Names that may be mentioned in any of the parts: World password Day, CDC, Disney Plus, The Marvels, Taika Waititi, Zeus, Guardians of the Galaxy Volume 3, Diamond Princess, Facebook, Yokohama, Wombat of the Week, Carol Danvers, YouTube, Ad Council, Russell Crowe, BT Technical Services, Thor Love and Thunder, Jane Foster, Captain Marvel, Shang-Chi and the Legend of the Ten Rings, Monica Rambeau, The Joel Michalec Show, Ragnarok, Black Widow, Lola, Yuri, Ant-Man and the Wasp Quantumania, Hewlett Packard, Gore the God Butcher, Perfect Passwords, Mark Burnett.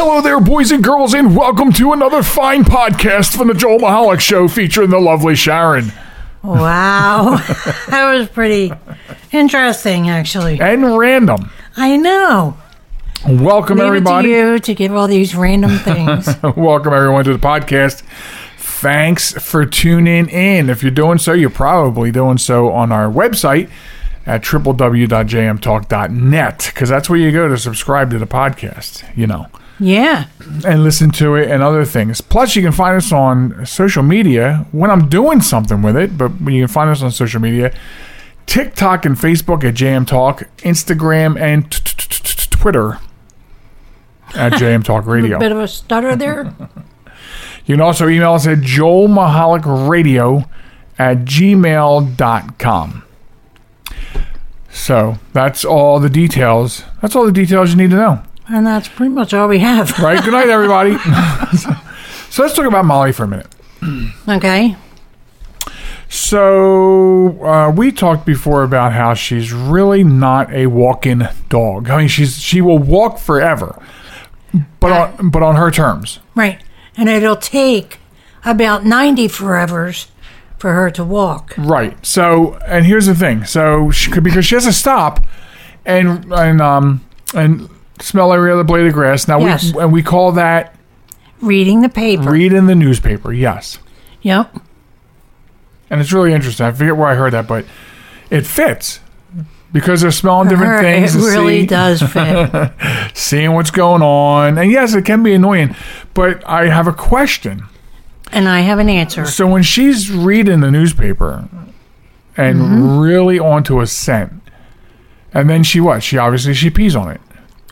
Hello there, boys and girls, and welcome to another fine podcast from The Joel Michalec Show featuring the lovely Sharon. Wow. That was pretty interesting, actually. And random. I know. Welcome, everybody. Leave it to you to give all these random things. Welcome, everyone, to the podcast. Thanks for tuning in. If you're doing so, you're probably doing so on our website at www.jmtalk.net, because that's where you go to subscribe to the podcast, you know. Yeah. And listen to it and other things. Plus, you can find us on social media when I'm doing something with it, but you can find us on social media. TikTok and Facebook at JM Talk, Instagram and Twitter at JM Talk Radio. A bit of a stutter there. You can also email us at joelmichalecradio at gmail.com. So that's all the details. That's all the details you need to know. And that's pretty much all we have. Right? Good night, everybody. So let's talk about Molly for a minute. Okay. So we talked before about how she's really not a walking dog. I mean, she will walk forever, but on her terms. Right. And it'll take about 90 forevers for her to walk. Right. So, and here's the thing. So she could, because she has to stop and smell every other blade of grass. Now, yes. we call that reading the paper. Reading the newspaper, yes. Yep. And it's really interesting. I forget where I heard that, but it fits because they're smelling different things. It really does fit. Seeing what's going on. And yes, it can be annoying, but I have a question. And I have an answer. So when she's reading the newspaper and really onto a scent, and then she what? She obviously pees on it.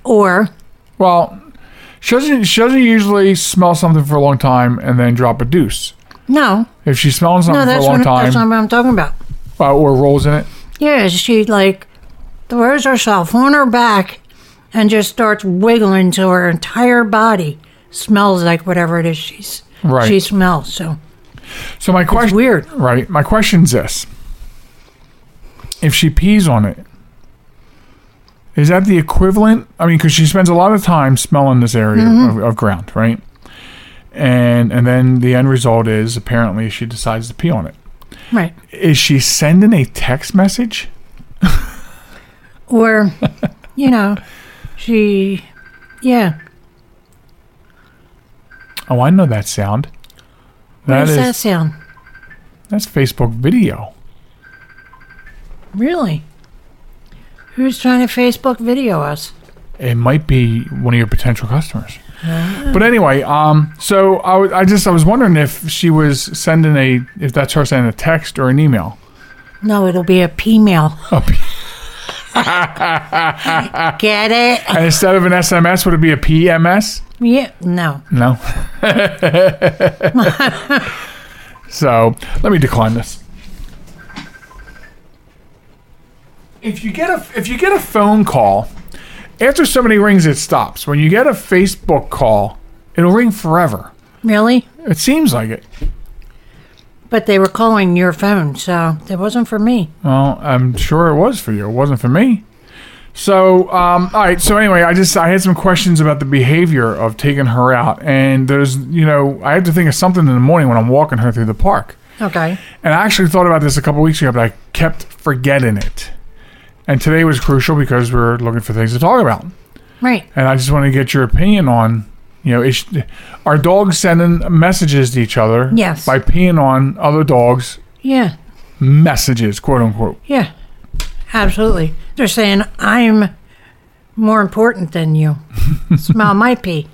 Or, well, she doesn't usually smell something for a long time and then drop a deuce. No. If she's smelling something for a long time. No, that's not what I'm talking about. Or rolls in it? Yeah, she throws herself on her back and just starts wiggling till her entire body smells like whatever it is she smells. So my question, it's weird. Right. My question's this. If she pees on it, is that the equivalent? I mean, because she spends a lot of time smelling this area of ground, right? And then the end result is apparently she decides to pee on it. Right. Is she sending a text message? Or, yeah. Oh, I know that sound. What is that sound? That's Facebook video. Really? Who's trying to Facebook video us? It might be one of your potential customers. Ah. But anyway, so I was wondering if she was sending if that's her sending a text or an email. No, it'll be a P-mail. Get it? And instead of an SMS, would it be a PMS? Yeah, no. So let me decline this. If you get a phone call, after somebody rings, it stops. When you get a Facebook call, it'll ring forever. Really? It seems like it. But they were calling your phone, so it wasn't for me. Well, I'm sure it was for you. It wasn't for me. So, all right. So anyway, I had some questions about the behavior of taking her out, and there's I have to think of something in the morning when I'm walking her through the park. Okay. And I actually thought about this a couple weeks ago, but I kept forgetting it. And today was crucial because we're looking for things to talk about. Right. And I just want to get your opinion on, are dogs sending messages to each other? Yes. By peeing on other dogs. Yeah. Messages, quote unquote. Yeah. Absolutely. They're saying, I'm more important than you. Smell my pee.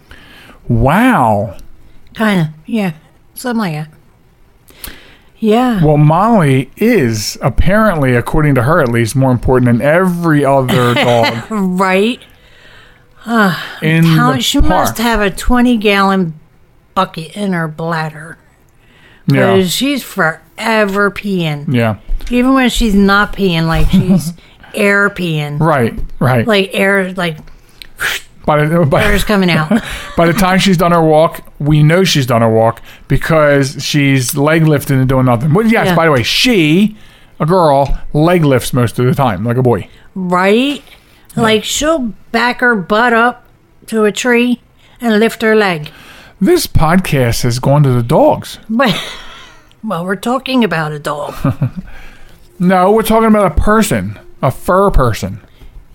Wow. Kind of, yeah. Something like that. Yeah. Well, Molly is apparently, according to her at least, more important than every other dog. Right. In the she park. Must have a 20-gallon bucket in her bladder. Yeah. She's forever peeing. Yeah. Even when she's not peeing, like she's air peeing. Right, right. Like air, like... Air's coming out. By the time she's done her walk, we know she's done her walk because she's leg lifting and doing nothing. Well, yes, yeah. By the way, she, a girl, leg lifts most of the time, like a boy. Right? Yeah. Like she'll back her butt up to a tree and lift her leg. This podcast has gone to the dogs. But, well, we're talking about a dog. No, we're talking about a person, a fur person.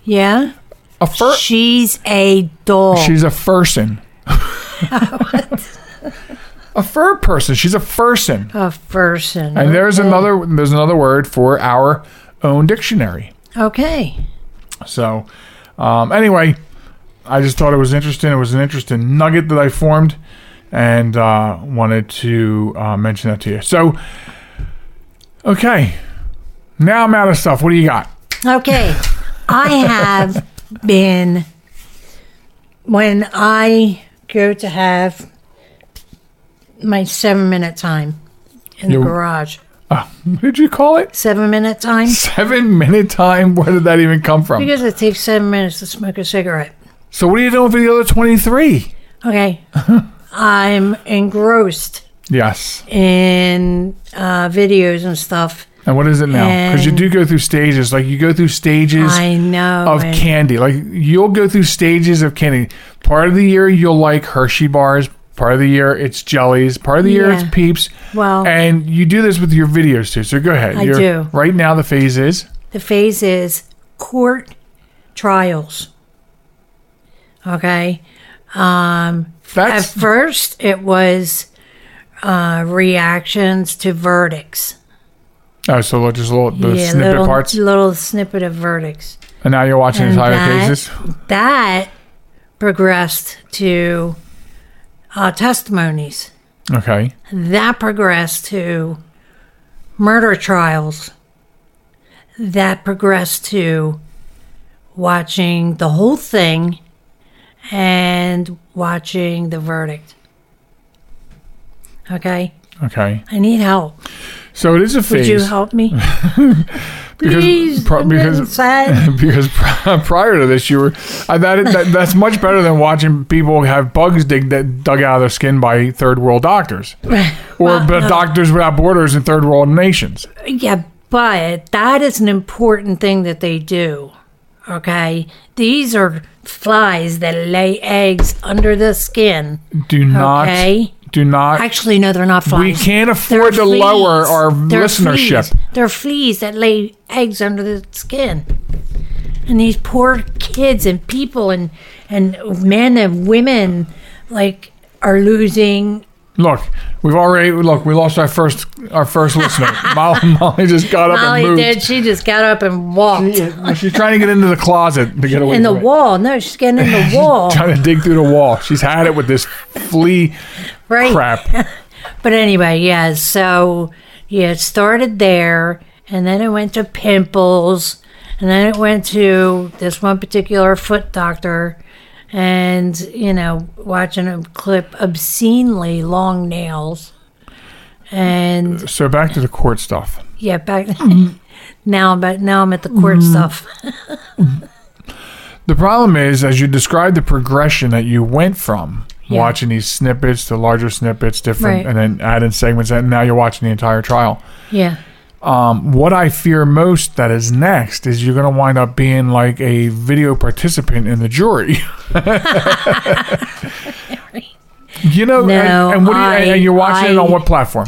Yeah? A fur? She's a dog. She's a furson. A fur person. She's a furson. A furson. And okay. There's another word for our own dictionary. Okay. So, anyway, I just thought it was interesting. It was an interesting nugget that I formed, and wanted to mention that to you. So, okay, now I'm out of stuff. What do you got? Okay, I have. Been when I go to have my 7-minute time in the garage. What did you call it? 7-minute time. 7-minute time? Where did that even come from? Because it takes 7 minutes to smoke a cigarette. So what are you doing for the other 23? Okay. I'm engrossed. Yes. In videos and stuff. And what is it now? Because you do go through stages. Like, you go through stages of candy. Like, you'll go through stages of candy. Part of the year, you'll like Hershey bars. Part of the year, it's jellies. Part of the year, it's Peeps. Well, and you do this with your videos, too. So, go ahead. I do. Right now, the phase is? The phase is court trials. Okay? At first, it was reactions to verdicts. Oh, so just little parts? Little snippet of verdicts. And now you're watching entire cases? That progressed to testimonies. Okay. That progressed to murder trials. That progressed to watching the whole thing and watching the verdict. Okay? Okay. I need help. So it is a phase. Would you help me? Please. Because prior to this, you were. That's much better than watching people have bugs dug out of their skin by third world doctors, or doctors without borders in third world nations. Yeah, but that is an important thing that they do. Okay, these are flies that lay eggs under the skin. Do not. Okay? Do not. Actually, no, they're not flies. We can't afford to lower our listenership. They're fleas that lay eggs under the skin. And these poor kids and people and men and women, like, are losing. Look, we lost our first listener. Molly just got up and moved. Molly did. She just got up and walked. She's trying to get into the closet to get away from the wall. No, she's getting in the wall. Trying to dig through the wall. She's had it with this flea right. crap. But anyway, yeah. So, yeah, it started there, and then it went to pimples, and then it went to this one particular foot doctor. And, watching a clip, obscenely long nails. And so back to the court stuff. Yeah, back now I'm at the court stuff. The problem is, as you described the progression that you went from watching these snippets to larger snippets, different, and then add-in segments, and now you're watching the entire trial. Yeah. What I fear most that is next is you're going to wind up being like a video participant in the jury. No, and you're watching it on what platform?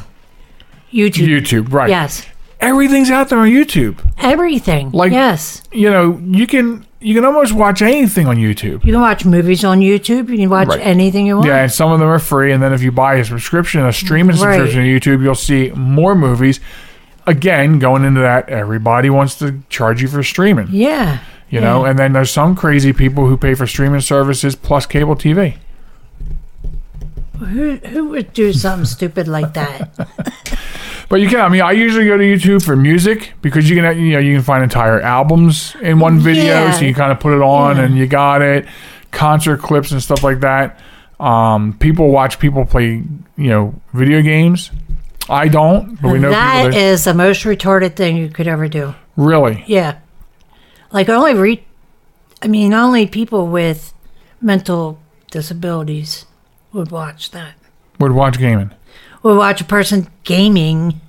YouTube. YouTube, right. Yes. Everything's out there on YouTube. Everything. Like, yes. You can almost watch anything on YouTube. You can watch movies on YouTube. You can watch anything you want. Yeah, and some of them are free. And then if you buy a streaming subscription to YouTube, you'll see more movies. Again, going into that, everybody wants to charge you for streaming. Yeah. And then there's some crazy people who pay for streaming services plus cable TV. Who would do something stupid like that? But you can. I mean, I usually go to YouTube for music because you can, you know, you can find entire albums in one video, so you kind of put it on and you got it. Concert clips and stuff like that. People watch people play, you know, video games. I don't, but we know that is the most retarded thing you could ever do. Really? Yeah. Like only people with mental disabilities would watch that. Would watch gaming. We'll watch a person gaming.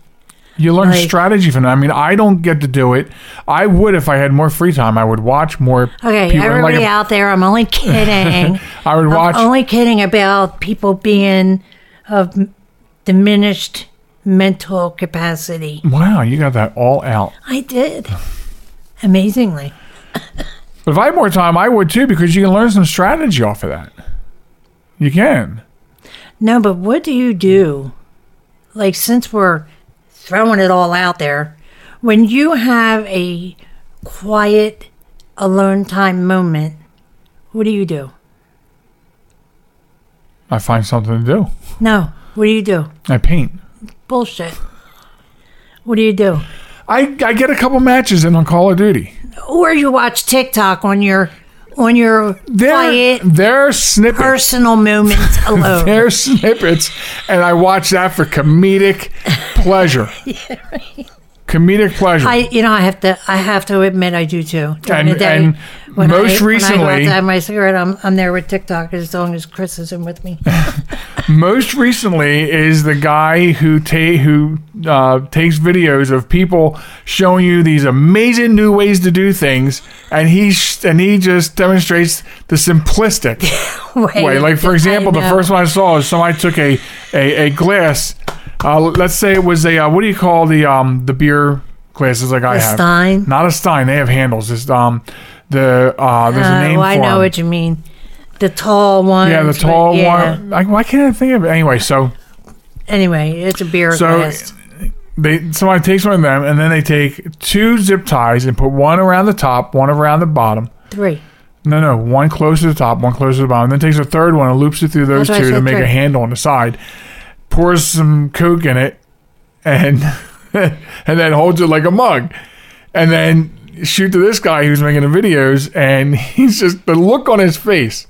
You learn strategy from that. I mean, I don't get to do it. I would if I had more free time. I would watch more. Okay, people. Everybody out there, I'm only kidding. I'm only kidding about people being of diminished mental capacity. Wow, you got that all out. I did. Amazingly. But if I had more time, I would too, because you can learn some strategy off of that. You can. No, but what do you do? Like, since we're throwing it all out there, when you have a quiet, alone time moment, what do? I find something to do. No. What do you do? I paint. Bullshit. What do you do? I get a couple matches in on Call of Duty. Or you watch TikTok on your... On your quiet, snippets. Personal moments alone. They're snippets, and I watch that for comedic pleasure. Yeah, right. Comedic pleasure. I have to admit, I do too. Recently, when I go to have my cigarette, I'm there with TikTok as long as Chris isn't with me. Most recently is the guy who takes videos of people showing you these amazing new ways to do things, and he just demonstrates the simplistic way. Like, for example, the first one I saw is somebody took a glass. Let's say it was a what do you call the beer glasses like I have? A stein? Not a stein. They have handles. It's there's a name for them. I know what you mean. The tall one. Yeah, the tall one. Like, why can't I think of it? Anyway, it's a beer glass. Somebody takes one of them, and then they take two zip ties and put one around the top, one around the bottom. Three. No, one close to the top, one close to the bottom. Then takes a third one and loops it through those two to make a handle on the side. Pours some Coke in it, and then holds it like a mug, and then shoot to this guy who's making the videos, and he's just the look on his face.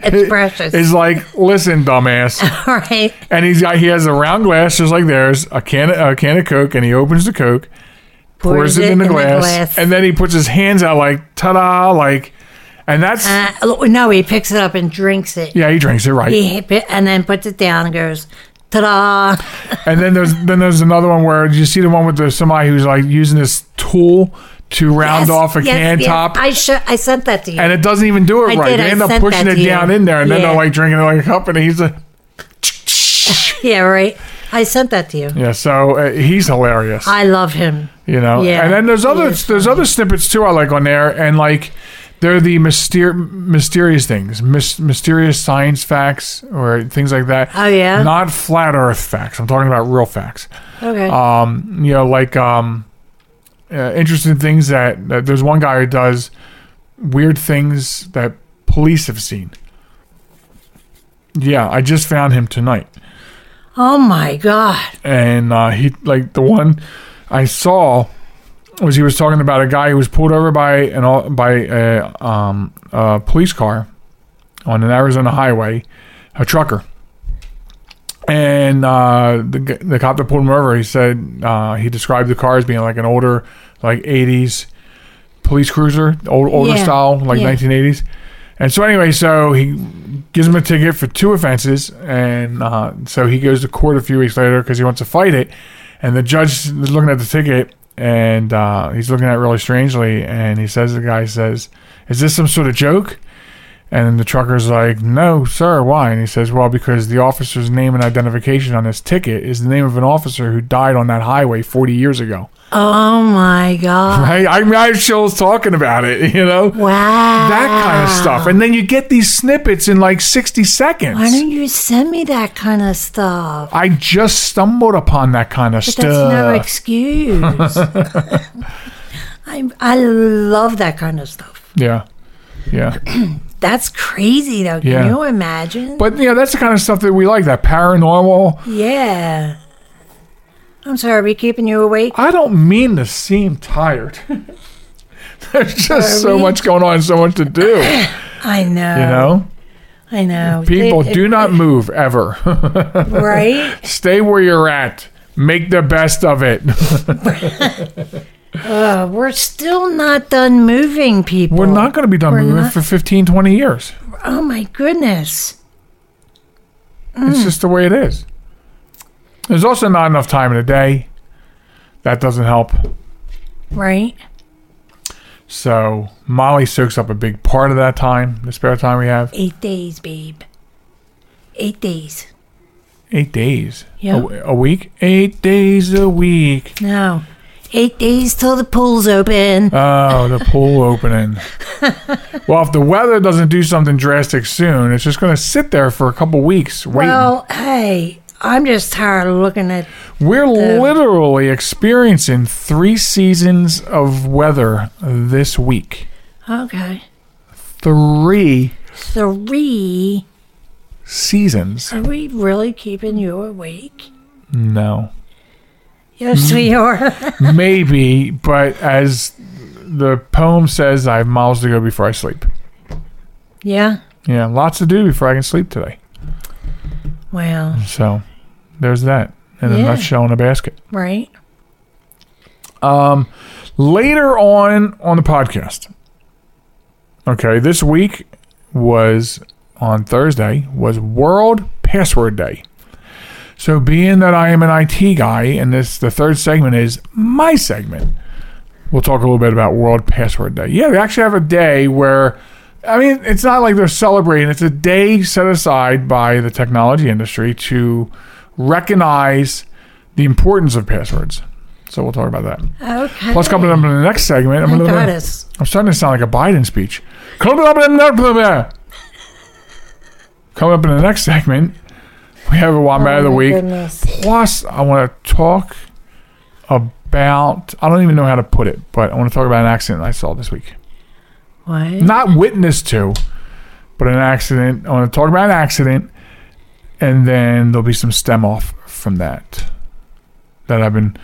It's precious. It's like, listen, dumbass. All right. And he has a round glass just like theirs, a can of Coke, and he opens the Coke, pours it in the glass, and then he puts his hands out like ta-da, like. And that's no, he picks it up and drinks it. Yeah, he drinks it right. And then puts it down and goes. Ta-da. And then there's another one where you see the one with somebody who's like using this tool to round off a can top. I sent that to you. And it doesn't even do it right. They end up pushing it down in there, and then they're like drinking it like a cup, and he's like... Yeah, right. I sent that to you. Yeah, so he's hilarious. I love him. You know? Yeah, and then there's other snippets, too, I like on there, and like... They're the mysterious things, mysterious science facts or things like that. Oh, yeah? Not flat earth facts. I'm talking about real facts. Okay. You know, like interesting things that there's one guy who does weird things that police have seen. Yeah, I just found him tonight. Oh, my God. And the one I saw... was he was talking about a guy who was pulled over by a police car on an Arizona highway, a trucker. And the cop that pulled him over, he said he described the car as being like an older, like 80s police cruiser, older style, like 1980s. And so anyway, so he gives him a ticket for two offenses, and so he goes to court a few weeks later because he wants to fight it. And the judge is looking at the ticket, and he's looking at it really strangely, and the guy says, "Is this some sort of joke?" And the trucker's like, "No, sir, why?" And he says, "Well, because the officer's name and identification on this ticket is the name of an officer who died on that highway 40 years ago." Oh, my God. Right? I'm still talking about it, you know? Wow. That kind of stuff. And then you get these snippets in like 60 seconds. Why don't you send me that kind of stuff? I just stumbled upon that kind of stuff. That's no excuse. I love that kind of stuff. Yeah. Yeah. That's crazy, though. Can you imagine? But, you know, that's the kind of stuff that we like, that paranormal. Yeah. I'm sorry, are we keeping you awake? I don't mean to seem tired. There's just so much going on and so much to do. I know. You know? I know. People, do not move, ever. Right? Stay where you're at. Make the best of it. We're still not done moving, people. We're not going to be done moving for 15, 20 years. Oh, my goodness. It's just the way it is. There's also not enough time in the day. That doesn't help. Right. So, Molly soaks up a big part of that time, the spare time we have. 8 days, babe. 8 days. 8 days? Yeah. A week? 8 days a week. No. 8 days till the pool's open. Oh, the pool opening. Well, if the weather doesn't do something drastic soon, it's just going to sit there for a couple weeks waiting. Well, hey, I'm just tired of looking at... We're literally experiencing 3 seasons of weather this week. Okay. Three seasons. Are we really keeping you awake? No. Yes, we are. Maybe, but as the poem says, I have miles to go before I sleep. Yeah? Yeah, lots to do before I can sleep today. Wow. So, there's that. And a nutshell in a basket. Right. Later on the podcast. Okay, this week was, on Thursday, was World Password Day. So being that I am an IT guy, and the third segment is my segment, we'll talk a little bit about World Password Day. Yeah, we actually have a day where, I mean, it's not like they're celebrating. It's a day set aside by the technology industry to recognize the importance of passwords. So we'll talk about that. Okay. Plus, coming up in the next segment, I'm starting to sound like a Biden speech. Coming up in the next segment, we have a Wombat of the Week. Goodness. Plus, I want to talk about... I don't even know how to put it, but I want to talk about an accident I saw this week. What? Not witness to, but an accident. I want to talk about an accident, and then there'll be some stem off from that I've been,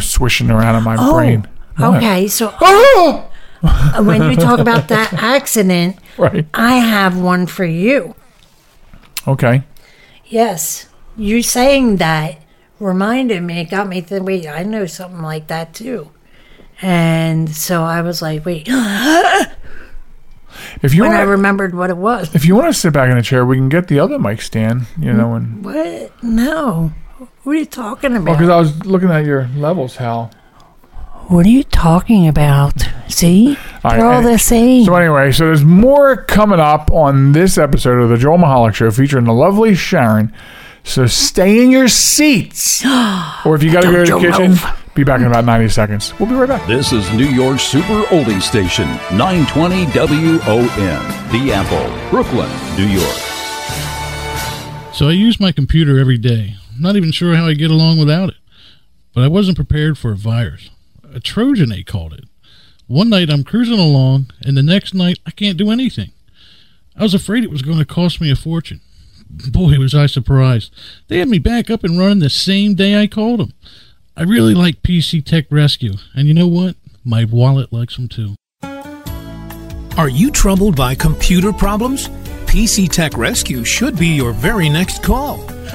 swishing around in my brain. Okay, so... Oh! When you talk about that accident, right. I have one for you. Okay. Yes, you saying that reminded me, it got me to wait, I know something like that too. And so I was like, wait. I remembered what it was. If you want to sit back in a chair, we can get the other mic stand, and what? No. What are you talking about? Well, because I was looking at your levels, Hal. What are you talking about? See? They're all the same. So anyway, there's more coming up on this episode of The Joel Michalec Show featuring the lovely Sharon. So stay in your seats. Or if you got to go to the kitchen, be back in about 90 seconds. We'll be right back. This is New York's super oldie station, 920 WON, The Apple, Brooklyn, New York. So I use my computer every day. I'm not even sure how I get along without it. But I wasn't prepared for a virus. A Trojan, they called it. One night I'm cruising along, and the next night I can't do anything. I was afraid it was going to cost me a fortune. Boy, was I surprised. They had me back up and running the same day I called them. I really like PC Tech Rescue, and you know what? My wallet likes them too. Are you troubled by computer problems? PC Tech Rescue should be your very next call.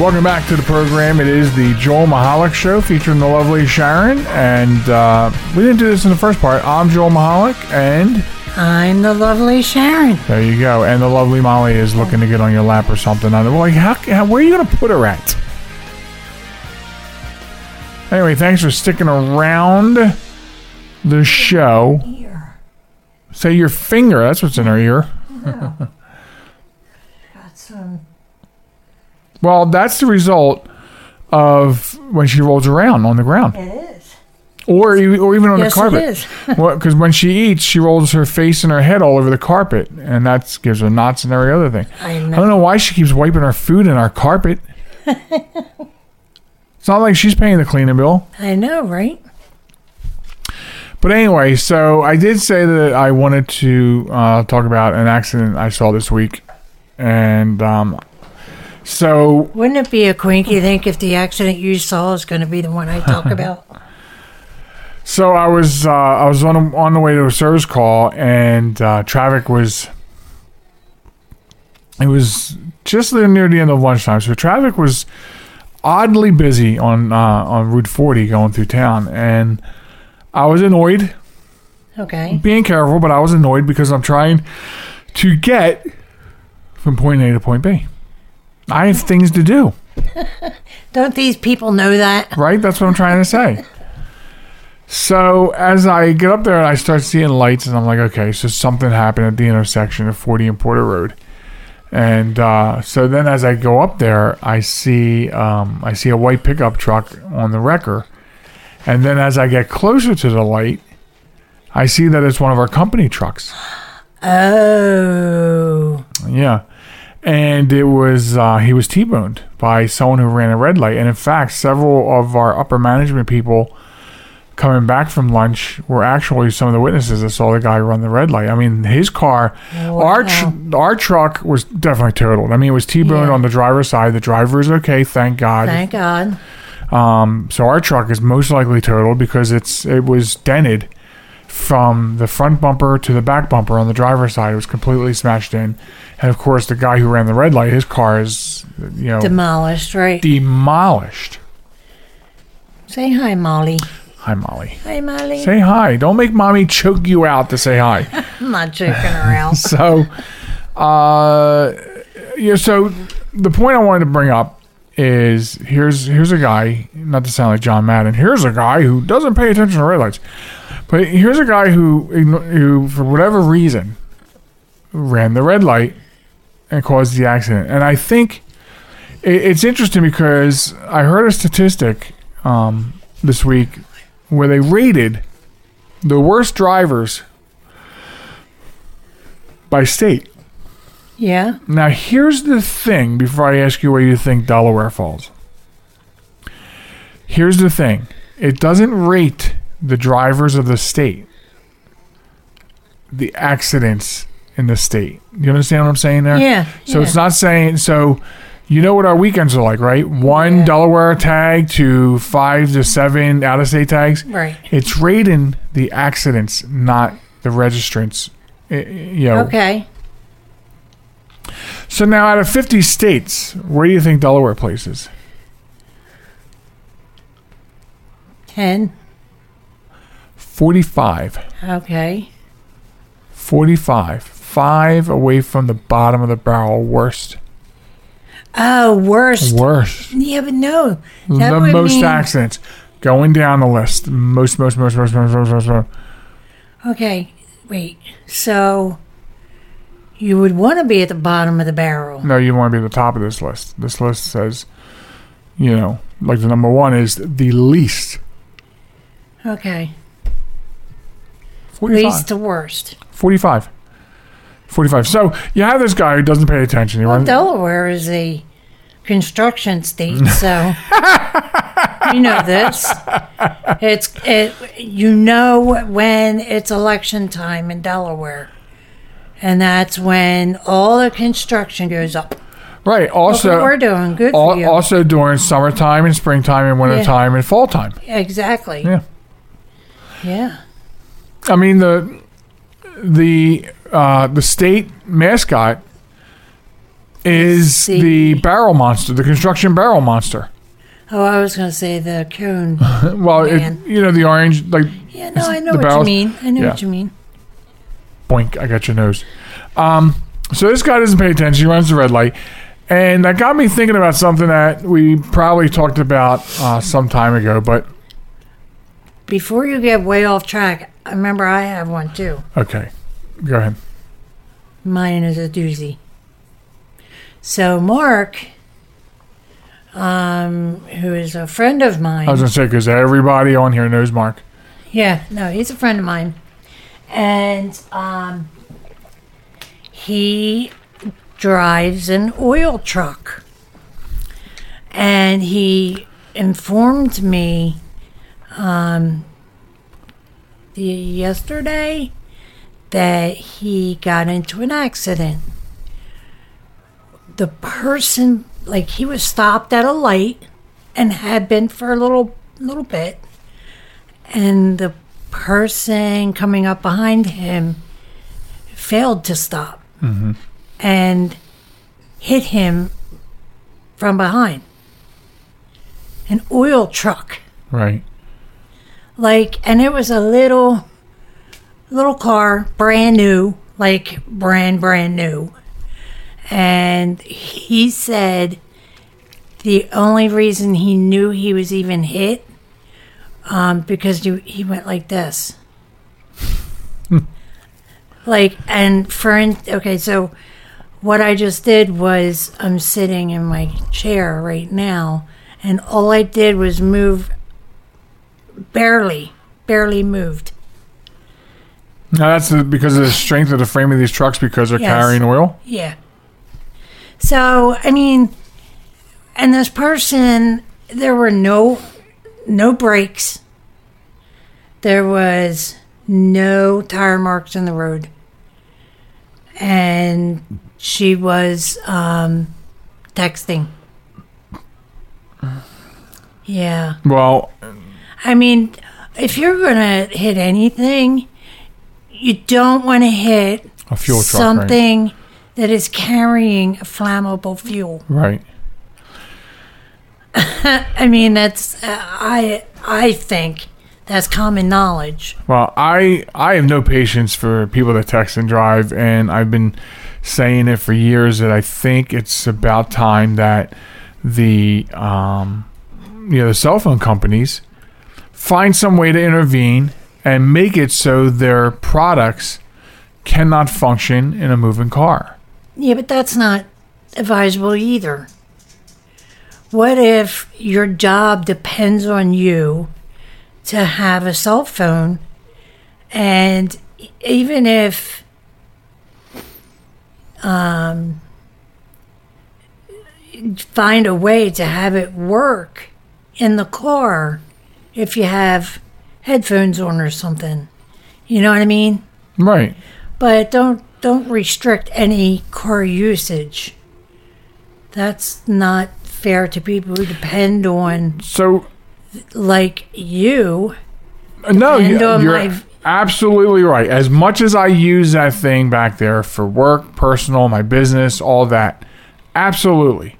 Welcome back to the program. It is the Joel Michalec Show featuring the lovely Sharon. And we didn't do this in the first part. I'm Joel Michalec, and... I'm the lovely Sharon. There you go. And the lovely Molly is looking to get on your lap or something. I'm like, where are you going to put her at? Anyway, thanks for sticking around the show. Say your finger. That's what's in her ear. Yeah. That's Well, that's the result of when she rolls around on the ground. It is. Or even on the carpet. Yes, it is. Because when she eats, she rolls her face and her head all over the carpet, and that gives her knots and every other thing. I don't know why she keeps wiping her food in our carpet. It's not like she's paying the cleaning bill. I know, right? But anyway, so I did say that I wanted to talk about an accident I saw this week. And so... Wouldn't it be a quinky think if the accident you saw is going to be the one I talk about? So I was on the way to a service call, and traffic was... It was just near the end of lunchtime, so traffic was... oddly busy on Route 40 going through town, and I was annoyed. Okay. Being careful, but I was annoyed because I'm trying to get from point A to point B. I have things to do. Don't these people know that? Right? That's what I'm trying to say. So as I get up there and I start seeing lights, and I'm like, okay, so something happened at the intersection of 40 and Porter Road. And so then as I go up there, I see a white pickup truck on the wrecker. And then as I get closer to the light, I see that it's one of our company trucks. Oh. Yeah. And it was he was T-boned by someone who ran a red light. And in fact, several of our upper management people coming back from lunch were actually some of the witnesses that saw the guy run the red light. I mean, his car, our truck was definitely totaled. I mean, it was T-boned on the driver's side. The driver is okay, thank God. Thank God. So our truck is most likely totaled because it was dented from the front bumper to the back bumper on the driver's side. It was completely smashed in, and of course, the guy who ran the red light, his car is demolished, right? Demolished. Say hi, Molly. Hi, Molly. Hi, Molly. Say hi. Don't make Mommy choke you out to say hi. I'm not choking her out. So, so the point I wanted to bring up is here's a guy, not to sound like John Madden, here's a guy who doesn't pay attention to red lights, but here's a guy who for whatever reason ran the red light and caused the accident. And I think it's interesting because I heard a statistic this week where they rated the worst drivers by state. Yeah. Now, here's the thing before I ask you where you think Delaware falls. Here's the thing. It doesn't rate the drivers of the state, the accidents in the state. You understand what I'm saying there? Yeah. So it's not saying... So you know what our weekends are like, right? One Delaware tag to 5 to 7 out-of-state tags. Right. It's rating the accidents, not the registrants. Okay. So now out of 50 states, where do you think Delaware places? 10. 45. Okay. 45. 5 away from the bottom of the barrel, worst. Oh, worst. Yeah, but no. The most accidents. Going down the list. Most. Okay, wait. So, you would want to be at the bottom of the barrel. No, you want to be at the top of this list. This list says, like the number one is the least. Okay. 45. Least to worst. 45. 45. So you have this guy who doesn't pay attention. Delaware is a construction state, so you know this. When it's election time in Delaware, and that's when all the construction goes up. Right. Also, look what we're doing. Good for you. Also during summertime and springtime and wintertime and fall time. Exactly. Yeah. I mean the state mascot is the barrel monster, the construction barrel monster. Oh, I was going to say the coon. Well, the orange, like... Yeah, no, I know what barrels. You mean. I know what you mean. Boink, I got your nose. So this guy doesn't pay attention. He runs the red light. And that got me thinking about something that we probably talked about some time ago, but... Before you get way off track, I remember I have one, too. Okay. Go ahead. Mine is a doozy. So Mark, who is a friend of mine. I was going to say, because everybody on here knows Mark. Yeah, no, he's a friend of mine. And he drives an oil truck. And he informed me yesterday that he got into an accident. The person, like, he was stopped at a light and had been for a little bit. And the person coming up behind him failed to stop and hit him from behind. An oil truck. Right. Like, and it was a little car, brand new, like brand new. And he said the only reason he knew he was even hit, because he went like this. Like, and okay, so what I just did was I'm sitting in my chair right now, and all I did was move, barely moved. Now that's because of the strength of the frame of these trucks, because they're carrying oil? Yeah. So, I mean, and this person, there were no brakes. There was no tire marks in the road. And she was texting. Yeah. Well, I mean, if you're going to hit anything, you don't want to hit a fuel truck, something right? that is carrying flammable fuel. Right. I mean, that's I think that's common knowledge. Well, I have no patience for people that text and drive, and I've been saying it for years that I think it's about time that the the cell phone companies find some way to intervene and make it so their products cannot function in a moving car. Yeah, but that's not advisable either. What if your job depends on you to have a cell phone, and even if find a way to have it work in the car if you have headphones on or something. You know what I mean? Right. But don't restrict any car usage. That's not fair to people who depend on, so like you. No, you're absolutely right. As much as I use that thing back there for work, personal, my business, all that, absolutely.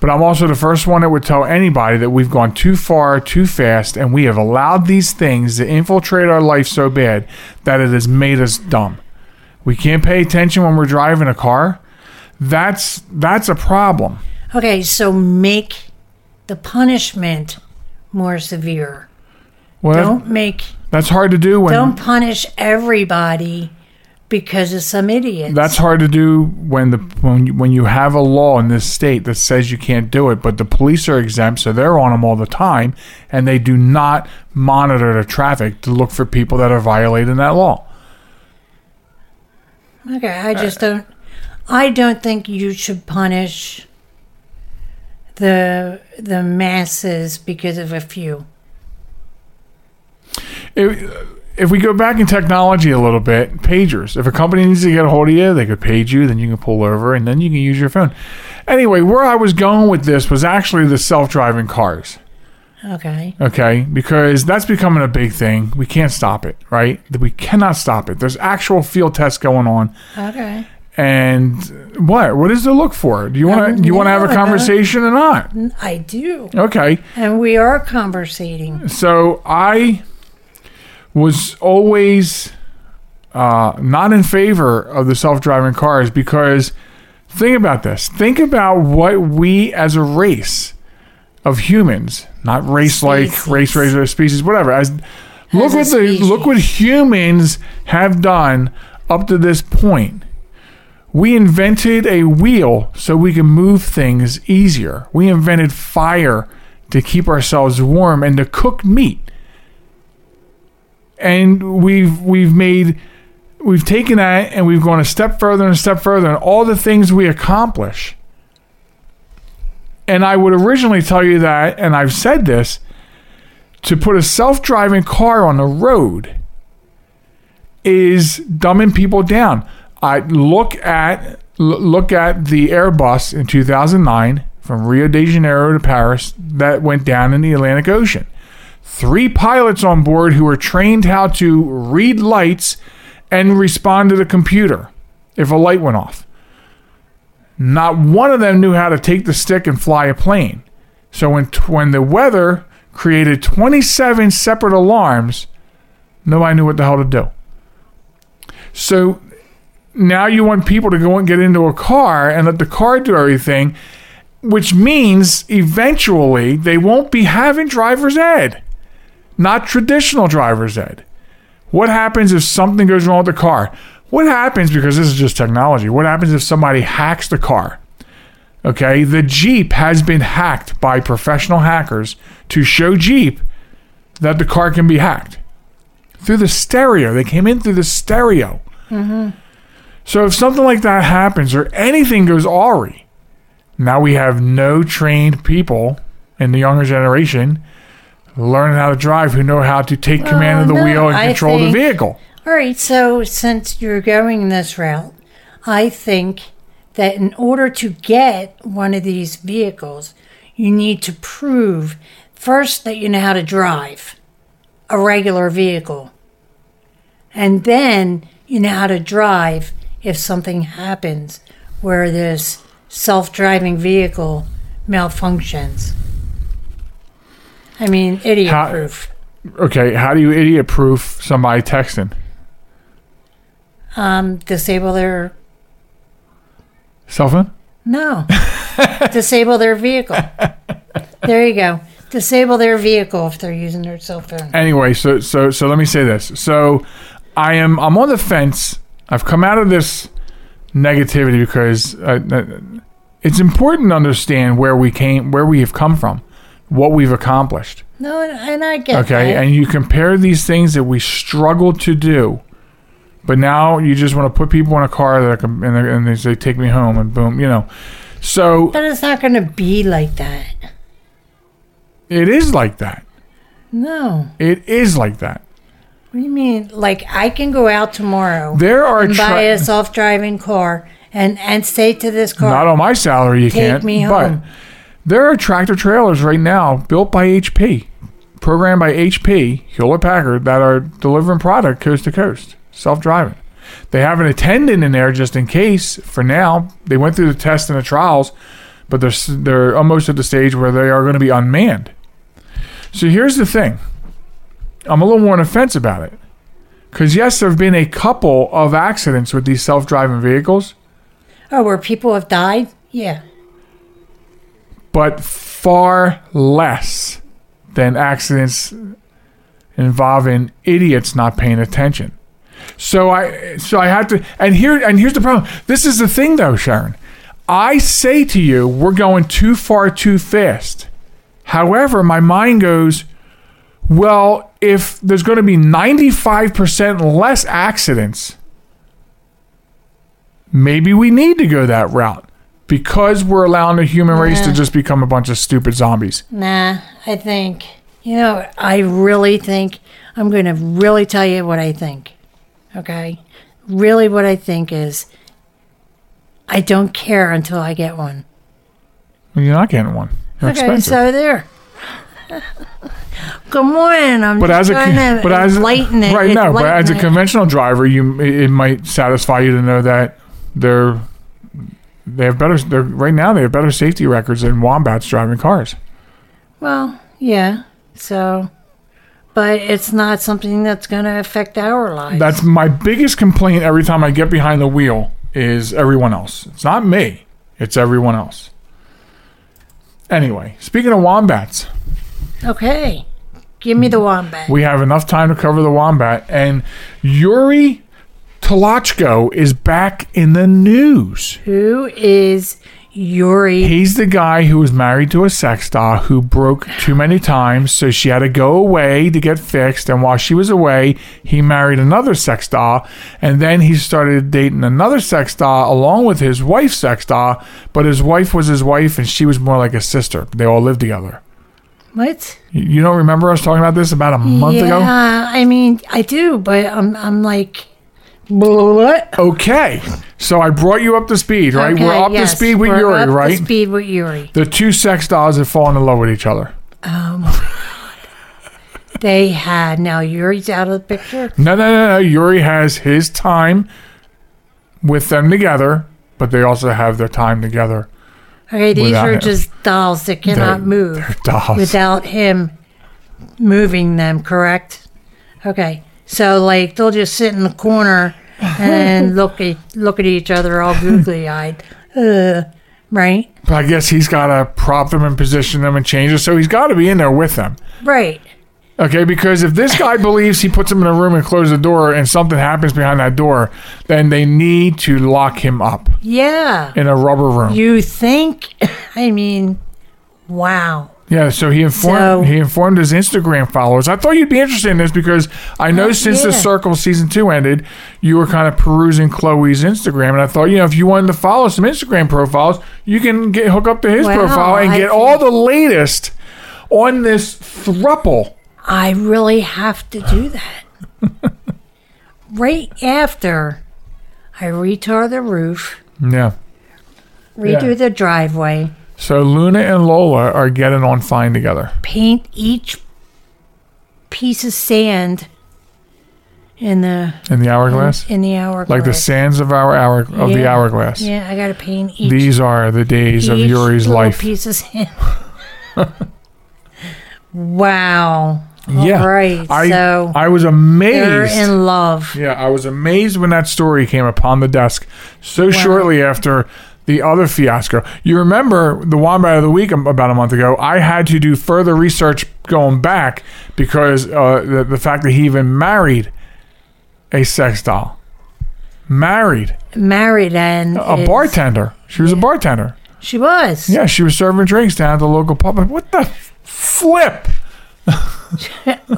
But I'm also the first one that would tell anybody that we've gone too far, too fast, and we have allowed these things to infiltrate our life so bad that it has made us dumb. We can't pay attention when we're driving a car. That's a problem. Okay, so make the punishment more severe. Well, that's hard to do. Don't punish everybody because of some idiots. That's hard to do when you have a law in this state that says you can't do it, but the police are exempt, so they're on them all the time, and they do not monitor the traffic to look for people that are violating that law. Okay, I don't think you should punish the masses because of a few. If we go back in technology a little bit, pagers. If a company needs to get a hold of you, they could page you, then you can pull over, and then you can use your phone. Anyway, where I was going with this was actually the self-driving cars. Okay, because that's becoming a big thing. We can't stop it, right? We cannot stop it. There's actual field tests going on. Okay. And what is the look for? Do you want to have a conversation or not? I do. Okay. And we are conversating. So I was always not in favor of the self-driving cars, because think about this. Think about what we as a race of humans, not race like race or species, whatever. Look what humans have done up to this point. We invented a wheel so we can move things easier. We invented fire to keep ourselves warm and to cook meat. And we've taken that and we've gone a step further and a step further, and all the things we accomplish. And I would originally tell you that, and I've said this, to put a self-driving car on the road is dumbing people down. I look at the Airbus in 2009 from Rio de Janeiro to Paris that went down in the Atlantic Ocean. 3 pilots on board who were trained how to read lights and respond to the computer if a light went off. Not one of them knew how to take the stick and fly a plane. So when the weather created 27 separate alarms, nobody knew what the hell to do. So now you want people to go and get into a car and let the car do everything, which means eventually they won't be having driver's ed, not traditional driver's ed. What happens if something goes wrong with the car? What happens, because this is just technology, what happens if somebody hacks the car? Okay, the Jeep has been hacked by professional hackers to show Jeep that the car can be hacked. Through the stereo. They came in through the stereo. Mm-hmm. So if something like that happens or anything goes awry, now we have no trained people in the younger generation learning how to drive who know how to take command of the wheel and control the vehicle. All right, so since you're going this route, I think that in order to get one of these vehicles, you need to prove first that you know how to drive a regular vehicle. And then you know how to drive if something happens where this self-driving vehicle malfunctions. I mean, idiot-proof. Okay, how do you idiot-proof somebody texting? Disable their... cell phone? No. Disable their vehicle. There you go. Disable their vehicle if they're using their cell phone. Anyway, so let me say this. So I'm on the fence. I've come out of this negativity because it's important to understand where we have come from, what we've accomplished. No, and I get that. Okay, and you compare these things that we struggle to do, but now you just want to put people in a car that and they say, take me home, and boom, you know. So, but it's not going to be like that. It is like that. No. It is like that. What do you mean? Like, I can go out tomorrow and buy a self-driving car and say to this car, not on my salary, you can't. Take me home. But there are tractor trailers right now built by HP, programmed by HP, Hewlett Packard, that are delivering product coast to coast, self-driving. They have an attendant in there just in case for now. They went through the tests and the trials, but they're almost at the stage where they are going to be unmanned. So here's the thing. I'm a little more on the fence about it. Because, yes, there have been a couple of accidents with these self-driving vehicles. Oh, where people have died? Yeah. But far less than accidents involving idiots not paying attention. So I have to... And here's the problem. This is the thing, though, Sharon. I say to you, we're going too far too fast. However, my mind goes... well, if there's going to be 95% less accidents, maybe we need to go that route because we're allowing the human race to just become a bunch of stupid zombies. Nah, I think, I really think, I'm going to really tell you what I think, okay? Really what I think is I don't care until I get one. Well, you're not getting one. They're expensive. So there. Come on, I'm just trying to lighten it. Right now, but as a conventional driver, it might satisfy you to know that they have better safety records than wombats driving cars. Well, yeah. So, but it's not something that's going to affect our lives. That's my biggest complaint every time I get behind the wheel is everyone else. It's not me. It's everyone else. Anyway, speaking of wombats. Okay, give me the wombat. We have enough time to cover the wombat. And Yuri Talochko is back in the news. Who is Yuri? He's the guy who was married to a sex star who broke too many times, so she had to go away to get fixed. And while she was away, he married another sex star. And then he started dating another sex star along with his wife's sex star. But his wife was his wife, and she was more like a sister. They all lived together. What? You don't remember us talking about this about a month ago? Yeah, I mean, I do, but I'm like... What? Okay, so I brought you up to speed, right? Okay, We're up to speed with Yuri. The two sex stars had fallen in love with each other. Oh my God. They had. Now Yuri's out of the picture? No. Yuri has his time with them together, but they also have their time together. Okay, these are just dolls that cannot move. They're dolls. Without him moving them, correct? Okay. So, like, they'll just sit in the corner and look at each other all googly-eyed, right? But I guess he's got to prop them and position them and change them, so he's got to be in there with them. Right. Okay, because if this guy believes he puts them in a room and closes the door and something happens behind that door, then they need to lock him up. Yeah. In a rubber room. You think? I mean, wow. Yeah, so he informed his Instagram followers. I thought you'd be interested in this because I know since The Circle Season 2 ended, you were kind of perusing Chloe's Instagram. And I thought, if you wanted to follow some Instagram profiles, you can hook up to his profile and get all the latest on this throuple. I really have to do that. Right after I retar the roof. Yeah. Redo the driveway. So Luna and Lola are getting on fine together. Paint each piece of sand in the hourglass. In the hourglass, like the sands of the hourglass. Yeah, I gotta paint each. These are the days of Yuri's life. Piece of sand. Wow. Yeah. All right. I was amazed. They're in love. Yeah, I was amazed when that story came upon the desk shortly after. The other fiasco. You remember the Wombat of the Week about a month ago. I had to do further research going back because the fact that he even married a sex doll. Married and... A bartender. She was a bartender. She was. Yeah, she was serving drinks down at the local pub. What the flip?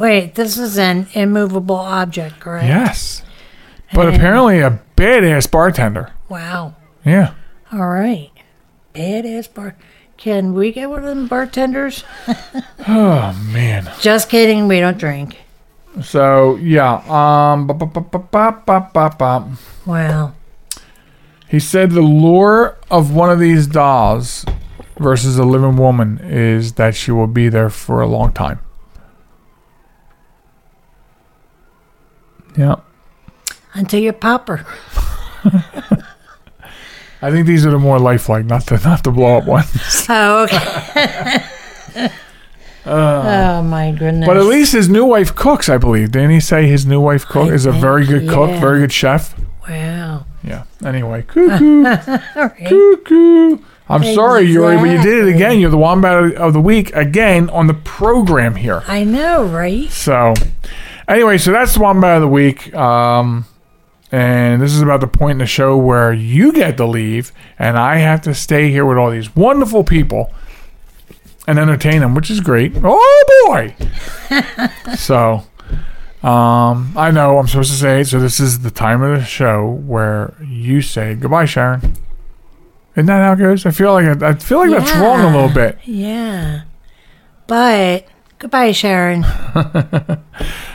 Wait, this is an immovable object, correct? Yes. But apparently a badass bartender. Wow. Yeah. All right. Badass bar. Can we get one of them bartenders? Oh, man. Just kidding. We don't drink. So, yeah. Wow. He said the lure of one of these dolls versus a living woman is that she will be there for a long time. Yeah. Until you pop her. I think these are the more lifelike, not the blow up ones. Oh, okay. Oh my goodness! But at least his new wife cooks, I believe. Didn't he say his new wife is a very good cook, very good chef? Wow. Yeah. Anyway, cuckoo, right. Cuckoo. I'm sorry, Yuri, but you did it again. You're the Wombat of the Week again on the program here. I know, right? So, anyway, that's the Wombat of the Week. And this is about the point in the show where you get to leave and I have to stay here with all these wonderful people and entertain them, which is great. Oh, boy. So, I know I'm supposed to say it. So this is the time of the show where you say goodbye, Sharon. Isn't that how it goes? I feel like that's wrong a little bit. Yeah. But... Goodbye, Sharon. All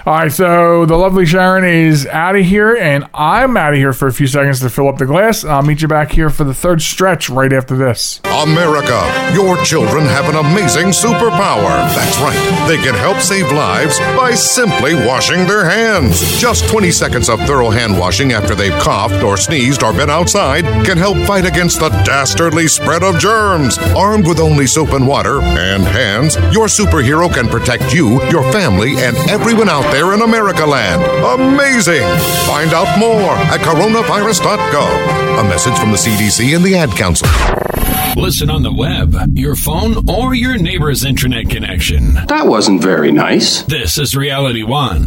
right, so the lovely Sharon is out of here, and I'm out of here for a few seconds to fill up the glass. I'll meet you back here for the third stretch right after this. America, your children have an amazing superpower. That's right. They can help save lives by simply washing their hands. Just 20 seconds of thorough hand washing after they've coughed or sneezed or been outside can help fight against the dastardly spread of germs. Armed with only soap and water and hands, your superhero can protect you, your family, and everyone out there in America land. Amazing! Find out more at coronavirus.gov. A message from the CDC and the Ad Council. Listen on the web, your phone, or your neighbor's internet connection. That wasn't very nice. This is Reality One.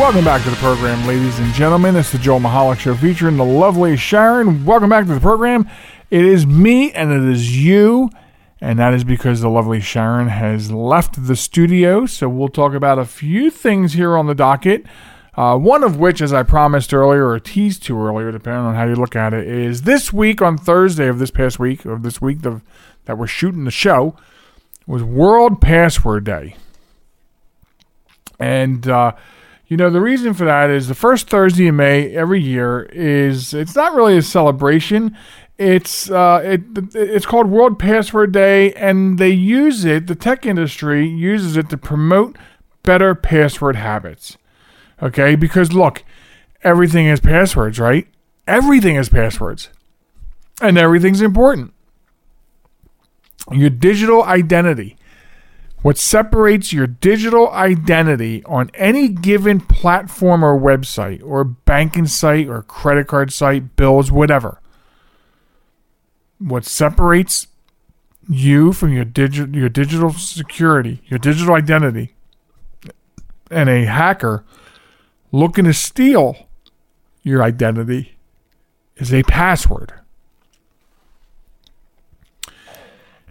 Welcome back to the program, ladies and gentlemen. It's the Joel Michalec Show featuring the lovely Sharon. Welcome back to the program. It is me and it is you, and that is because the lovely Sharon has left the studio, so we'll talk about a few things here on the docket. One of which, as I promised earlier, or teased to earlier, depending on how you look at it, is this week on Thursday of this past week, of this week that we're shooting the show, was World Password Day. And, you know, the reason for that is the first Thursday in May every year is, it's not really a celebration. It's called World Password Day, and they use it, the tech industry uses it to promote better password habits. Okay, because look, everything is passwords, right? Everything is passwords. And everything's important. Your digital identity. What separates your digital identity on any given platform or website or banking site or credit card site, bills, whatever. What separates you from your digital security, your digital identity, and a hacker looking to steal your identity is a password.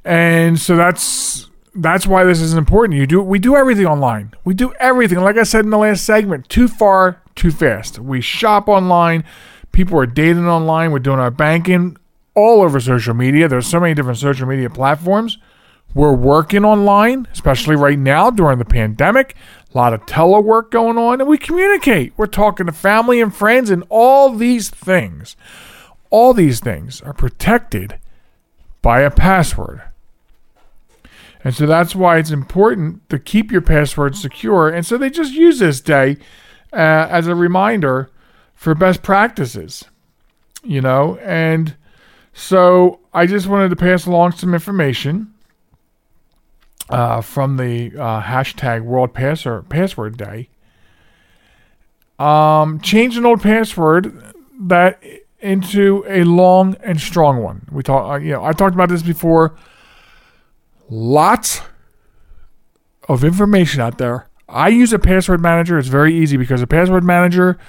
And so that's why this is important. We do everything online. We do everything. Like I said in the last segment, too far, too fast. We shop online. People are dating online. We're doing our banking all over social media. There's so many different social media platforms. We're working online, especially right now during the pandemic. A lot of telework going on, and we communicate. We're talking to family and friends, and all these things are protected by a password. And so that's why it's important to keep your password secure. And so they just use this day as a reminder for best practices, you know. And so I just wanted to pass along some information from the hashtag World Password Day. Change an old password that into a long and strong one. I talked about this before. Lots of information out there. I use a password manager. It's very easy because a password manager,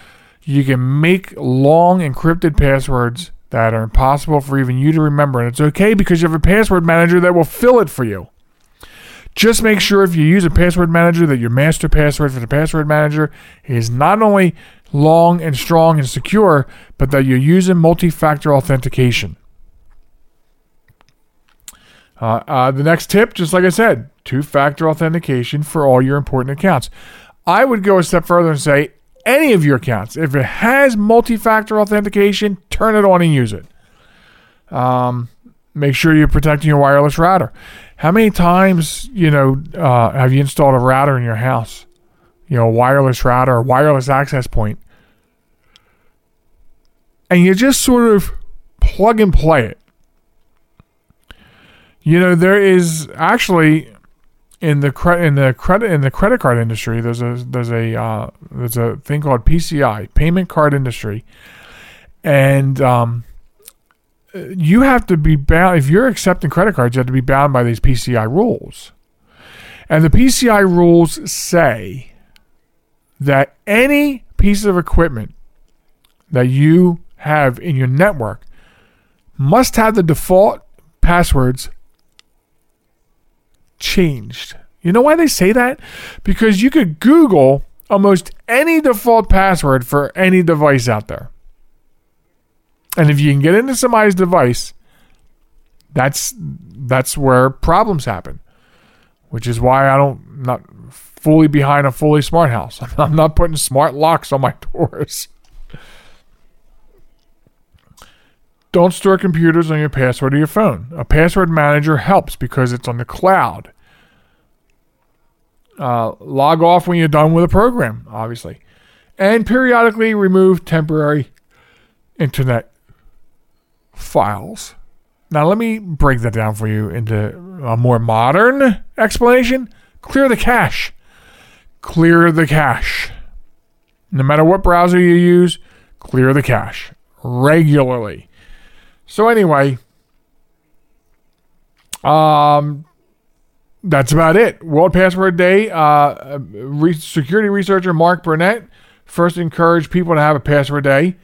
you can make long encrypted passwords that are impossible for even you to remember. And it's okay because you have a password manager that will fill it for you. Just make sure if you use a password manager that your master password for the password manager is not only long and strong and secure, but that you're using multi-factor authentication. The next tip, just like I said, two-factor authentication for all your important accounts. I would go a step further and say any of your accounts, if it has multi-factor authentication, turn it on and use it. Make sure you're protecting your wireless router. How many times, have you installed a router in your house? You know, a wireless router, a wireless access point. And you just sort of plug and play it. You know, there is actually in the credit card industry, there's a thing called PCI, payment card industry. And you have to be bound, if you're accepting credit cards, you have to be bound by these PCI rules. And the PCI rules say that any piece of equipment that you have in your network must have the default passwords changed. You know why they say that? Because you could Google almost any default password for any device out there. And if you can get into somebody's device, that's where problems happen, which is why I'm not fully behind a fully smart house. I'm not putting smart locks on my doors. Don't store computers on your password or your phone. A password manager helps because it's on the cloud. Log off when you're done with a program, obviously. And periodically remove temporary internet files. Now, let me break that down for you into a more modern explanation. Clear the cache. Clear the cache. No matter what browser you use, clear the cache regularly. So anyway, that's about it. World Password Day. Security researcher Mark Burnett first encouraged people to have a password day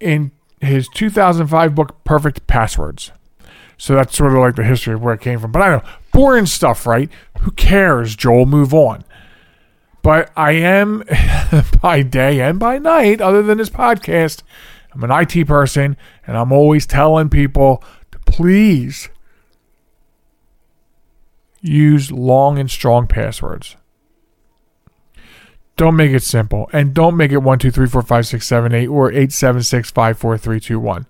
in his 2005 book, Perfect Passwords. So that's sort of like the history of where it came from. But I know, boring stuff, right? Who cares, Joel? Move on. But I am, by day and by night, other than this podcast, I'm an IT person, and I'm always telling people to please use long and strong passwords. Don't make it simple, and don't make it 1234567 8 or 87654 321,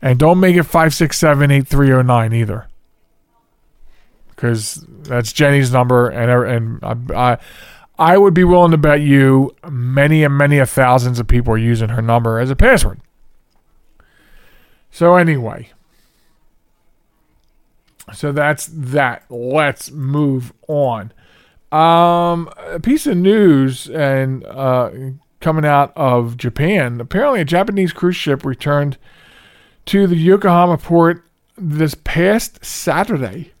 and don't make it 5678 309 either, because that's Jenny's number, and I would be willing to bet you many thousands of people are using her number as a password. So anyway. So that's that. Let's move on. A piece of news and coming out of Japan. Apparently, a Japanese cruise ship returned to the Yokohama port this past Saturday.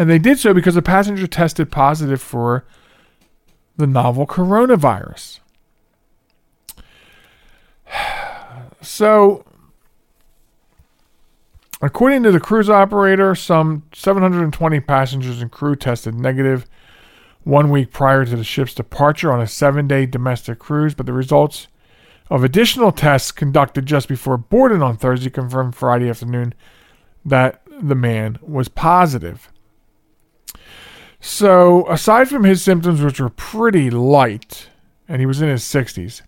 And they did so because a passenger tested positive for the novel coronavirus. So, according to the cruise operator, some 720 passengers and crew tested negative 1 week prior to the ship's departure on a 7-day domestic cruise, but the results of additional tests conducted just before boarding on Thursday confirmed Friday afternoon that the man was positive. So, aside from his symptoms, which were pretty light, and he was in his 60s,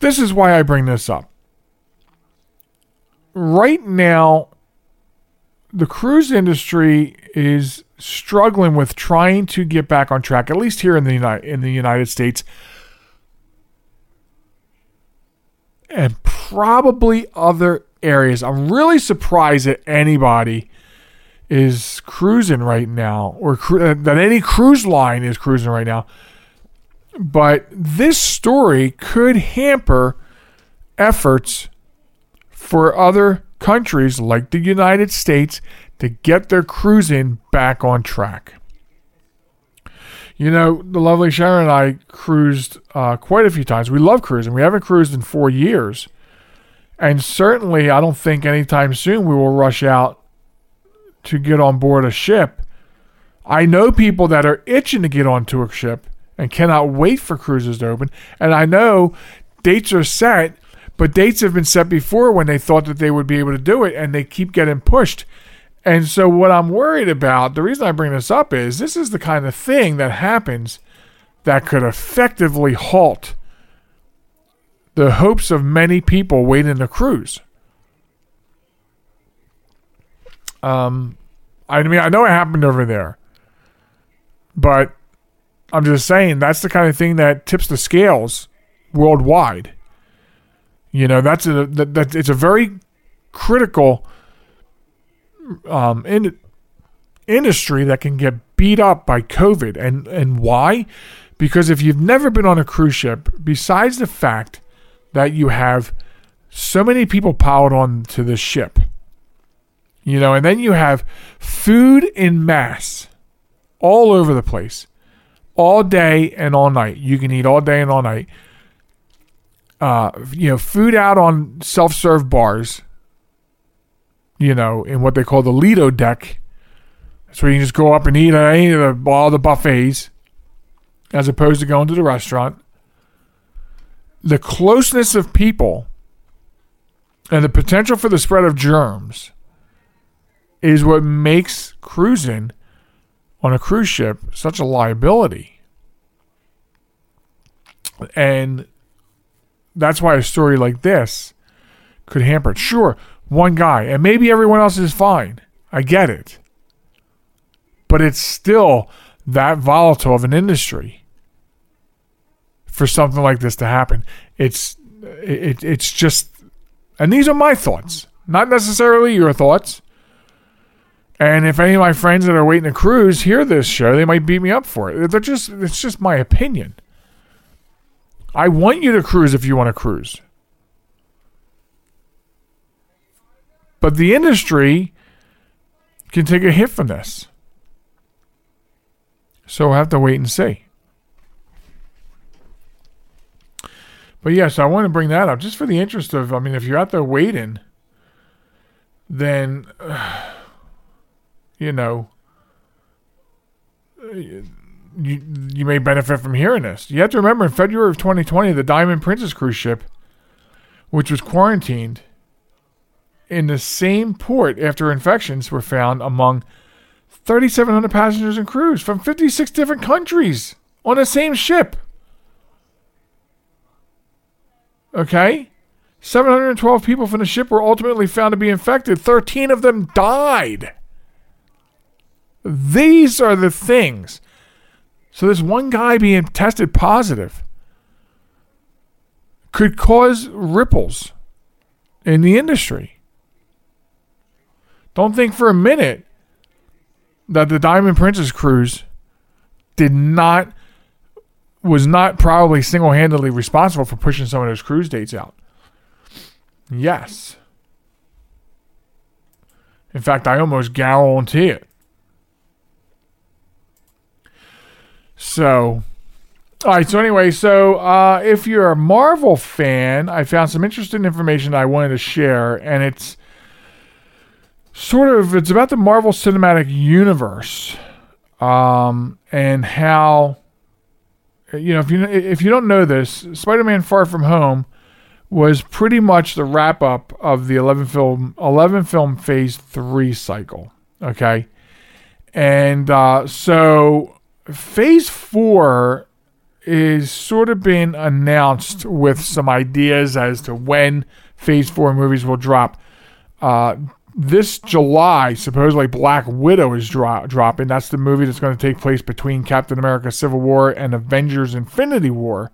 this is why I bring this up. Right now, the cruise industry is struggling with trying to get back on track, at least here in the United States, and probably other areas. I'm really surprised that anybody is cruising right now, or that any cruise line is cruising right now. But this story could hamper efforts for other countries like the United States to get their cruising back on track. You know, the lovely Sharon and I cruised quite a few times. We love cruising. We haven't cruised in 4 years. And certainly, I don't think anytime soon we will rush out to get on board a ship. I know people that are itching to get onto a ship and cannot wait for cruises to open. And I know dates are set, but dates have been set before when they thought that they would be able to do it, and they keep getting pushed. And so what I'm worried about, the reason I bring this up is, this is the kind of thing that happens that could effectively halt the hopes of many people waiting to cruise. I mean, I know it happened over there, but I'm just saying that's the kind of thing that tips the scales worldwide. You know, it's a very critical industry that can get beat up by COVID. And why? Because if you've never been on a cruise ship, besides the fact that you have so many people piled on to the ship, you know, and then you have food in mass all over the place, all day and all night. You can eat all day and all night. You know, food out on self-serve bars, you know, in what they call the Lido deck. That's where you can just go up and eat at any of all the buffets, as opposed to going to the restaurant. The closeness of people and the potential for the spread of germs is what makes cruising on a cruise ship such a liability. And that's why a story like this could hamper it. Sure, one guy, and maybe everyone else is fine. I get it. But it's still that volatile of an industry for something like this to happen. It's just, and these are my thoughts, not necessarily your thoughts. And if any of my friends that are waiting to cruise hear this show, they might beat me up for it. It's just my opinion. I want you to cruise if you want to cruise. But the industry can take a hit from this. So we'll have to wait and see. But yes, I want to bring that up just for the interest of, I mean, if you're out there waiting, then, you know, you may benefit from hearing this. You have to remember in February of 2020, the Diamond Princess cruise ship, which was quarantined in the same port after infections were found among 3,700 passengers and crews from 56 different countries on the same ship. Okay? 712 people from the ship were ultimately found to be infected. 13 of them died. These are the things. So this one guy being tested positive could cause ripples in the industry. Don't think for a minute that the Diamond Princess cruise was not probably single-handedly responsible for pushing some of those cruise dates out. Yes. In fact, I almost guarantee it. So, all right. So anyway, if you're a Marvel fan, I found some interesting information I wanted to share, and it's about the Marvel Cinematic Universe, and how, you know, if you don't know this, Spider-Man: Far From Home was pretty much the wrap up of the 11 film Phase 3 cycle. Okay, and so. Phase 4 is sort of been announced with some ideas as to when Phase 4 movies will drop. This July, supposedly Black Widow is dropping. That's the movie that's going to take place between Captain America Civil War and Avengers Infinity War.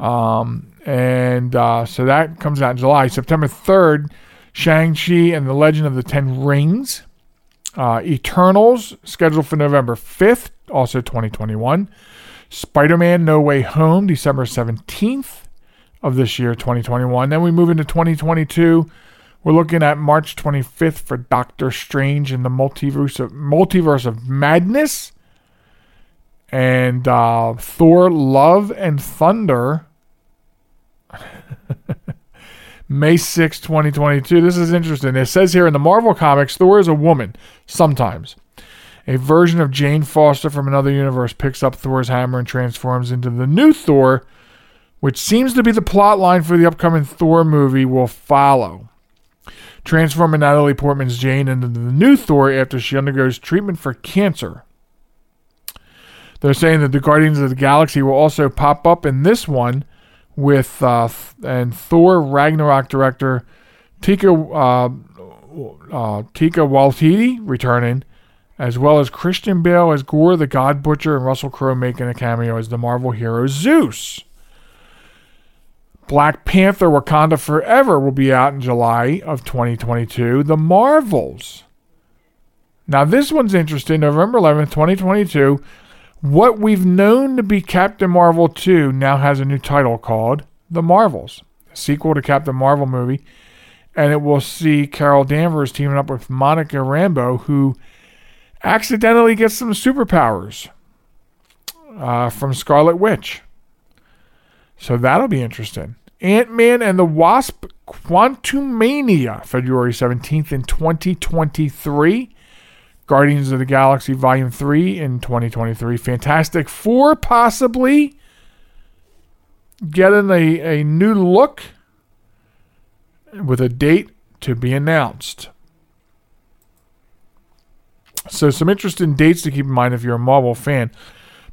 So that comes out in July. September 3rd, Shang-Chi and the Legend of the Ten Rings. Eternals, scheduled for November 5th. Also 2021. Spider-Man No Way Home, December 17th of this year, 2021. Then we move into 2022. We're looking at March 25th for Doctor Strange and the Multiverse of Madness. And Thor Love and Thunder. May 6th, 2022. This is interesting. It says here in the Marvel Comics, Thor is a woman sometimes. A version of Jane Foster from another universe picks up Thor's hammer and transforms into the new Thor, which seems to be the plot line for the upcoming Thor movie will follow. Transforming Natalie Portman's Jane into the new Thor after she undergoes treatment for cancer. They're saying that the Guardians of the Galaxy will also pop up in this one with and Thor Ragnarok director Taika Waititi returning, as well as Christian Bale as Gore the God Butcher and Russell Crowe making a cameo as the Marvel hero Zeus. Black Panther Wakanda Forever will be out in July of 2022. The Marvels. Now this one's interesting. November 11th, 2022. What we've known to be Captain Marvel 2 now has a new title called The Marvels. A sequel to Captain Marvel movie. And it will see Carol Danvers teaming up with Monica Rambeau, who accidentally gets some superpowers from Scarlet Witch. So that'll be interesting. Ant-Man and the Wasp Quantumania, February 17th in 2023. Guardians of the Galaxy Volume 3 in 2023. Fantastic Four possibly getting a new look with a date to be announced. So some interesting dates to keep in mind if you're a Marvel fan.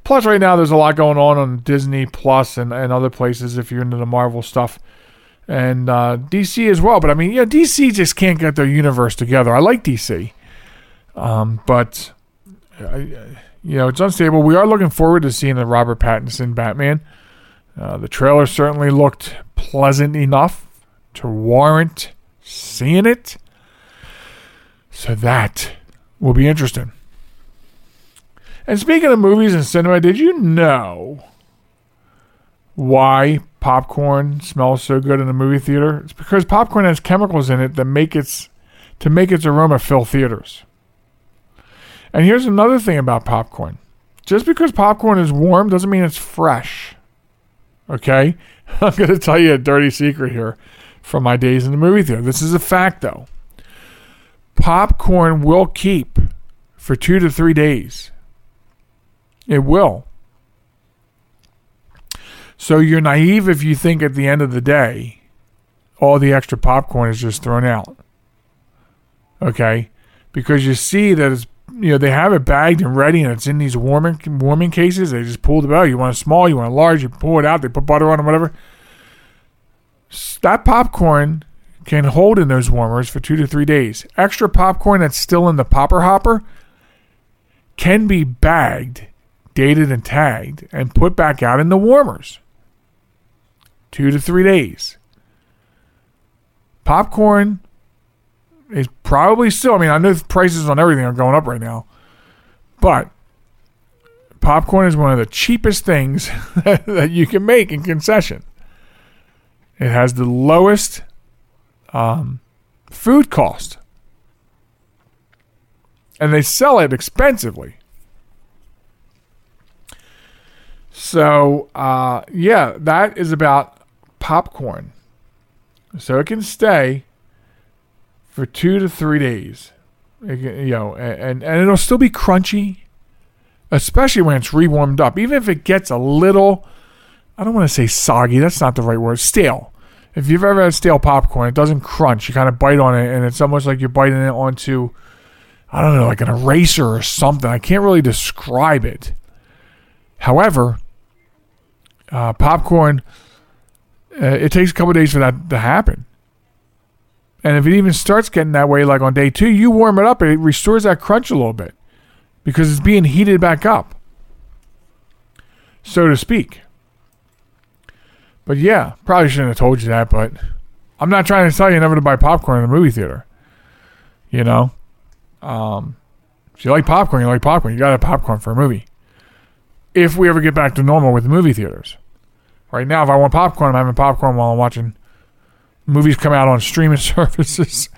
Plus, right now, there's a lot going on Disney Plus and other places if you're into the Marvel stuff. And DC as well. But, I mean, yeah, DC just can't get their universe together. I like DC. But it's unstable. We are looking forward to seeing the Robert Pattinson Batman. The trailer certainly looked pleasant enough to warrant seeing it. So that will be interesting. And speaking of movies and cinema, did you know why popcorn smells so good in a movie theater? It's because popcorn has chemicals in it that make its aroma fill theaters. And here's another thing about popcorn. Just because popcorn is warm doesn't mean it's fresh. Okay? I'm going to tell you a dirty secret here from my days in the movie theater. This is a fact, though. Popcorn will keep for 2 to 3 days. It will. So you're naive if you think at the end of the day, all the extra popcorn is just thrown out. Okay? Because you see that it's, you know, they have it bagged and ready, and it's in these warming cases. They just pull the bell. You want a small, you want a large, you pull it out, they put butter on it, whatever. That popcorn can hold in those warmers for 2 to 3 days. Extra popcorn that's still in the popper hopper can be bagged, dated, and tagged, and put back out in the warmers. 2 to 3 days. Popcorn is probably still, I mean, I know prices on everything are going up right now, but popcorn is one of the cheapest things that you can make in concession. It has the lowest food cost. And they sell it expensively. So, yeah, that is about popcorn. So it can stay for 2 to 3 days. It can, you know, and it'll still be crunchy, especially when it's rewarmed up. Even if it gets a little, I don't want to say soggy, that's not the right word, stale. If you've ever had stale popcorn, it doesn't crunch. You kind of bite on it, and it's almost like you're biting it onto, I don't know, like an eraser or something. I can't really describe it. However, popcorn, it takes a couple days for that to happen. And if it even starts getting that way, like on day two, you warm it up, it restores that crunch a little bit because it's being heated back up, so to speak. But yeah, probably shouldn't have told you that, but I'm not trying to tell you never to buy popcorn in the movie theater. You know? If you like popcorn, you like popcorn. You got to have popcorn for a movie. If we ever get back to normal with the movie theaters. Right now, if I want popcorn, I'm having popcorn while I'm watching movies come out on streaming services.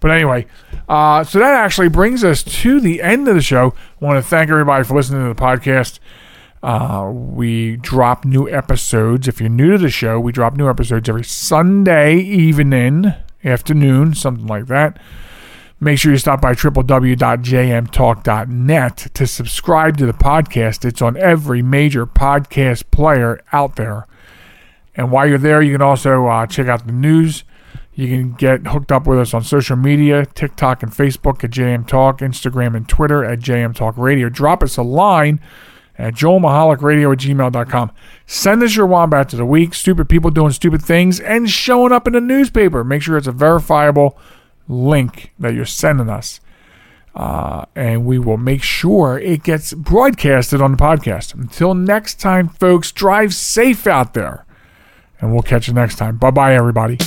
But anyway, so that actually brings us to the end of the show. I want to thank everybody for listening to the podcast. We drop new episodes. If you're new to the show, we drop new episodes every Sunday evening, afternoon, something like that. Make sure you stop by www.jmtalk.net to subscribe to the podcast. It's on every major podcast player out there. And while you're there, you can also check out the news. You can get hooked up with us on social media, TikTok and Facebook at JM Talk, Instagram and Twitter at JM Talk Radio. Drop us a line at joelmichalecradio@gmail.com. Send us your wombats of the week, stupid people doing stupid things, and showing up in the newspaper. Make sure it's a verifiable link that you're sending us. And we will make sure it gets broadcasted on the podcast. Until next time, folks, drive safe out there. And we'll catch you next time. Bye-bye, everybody.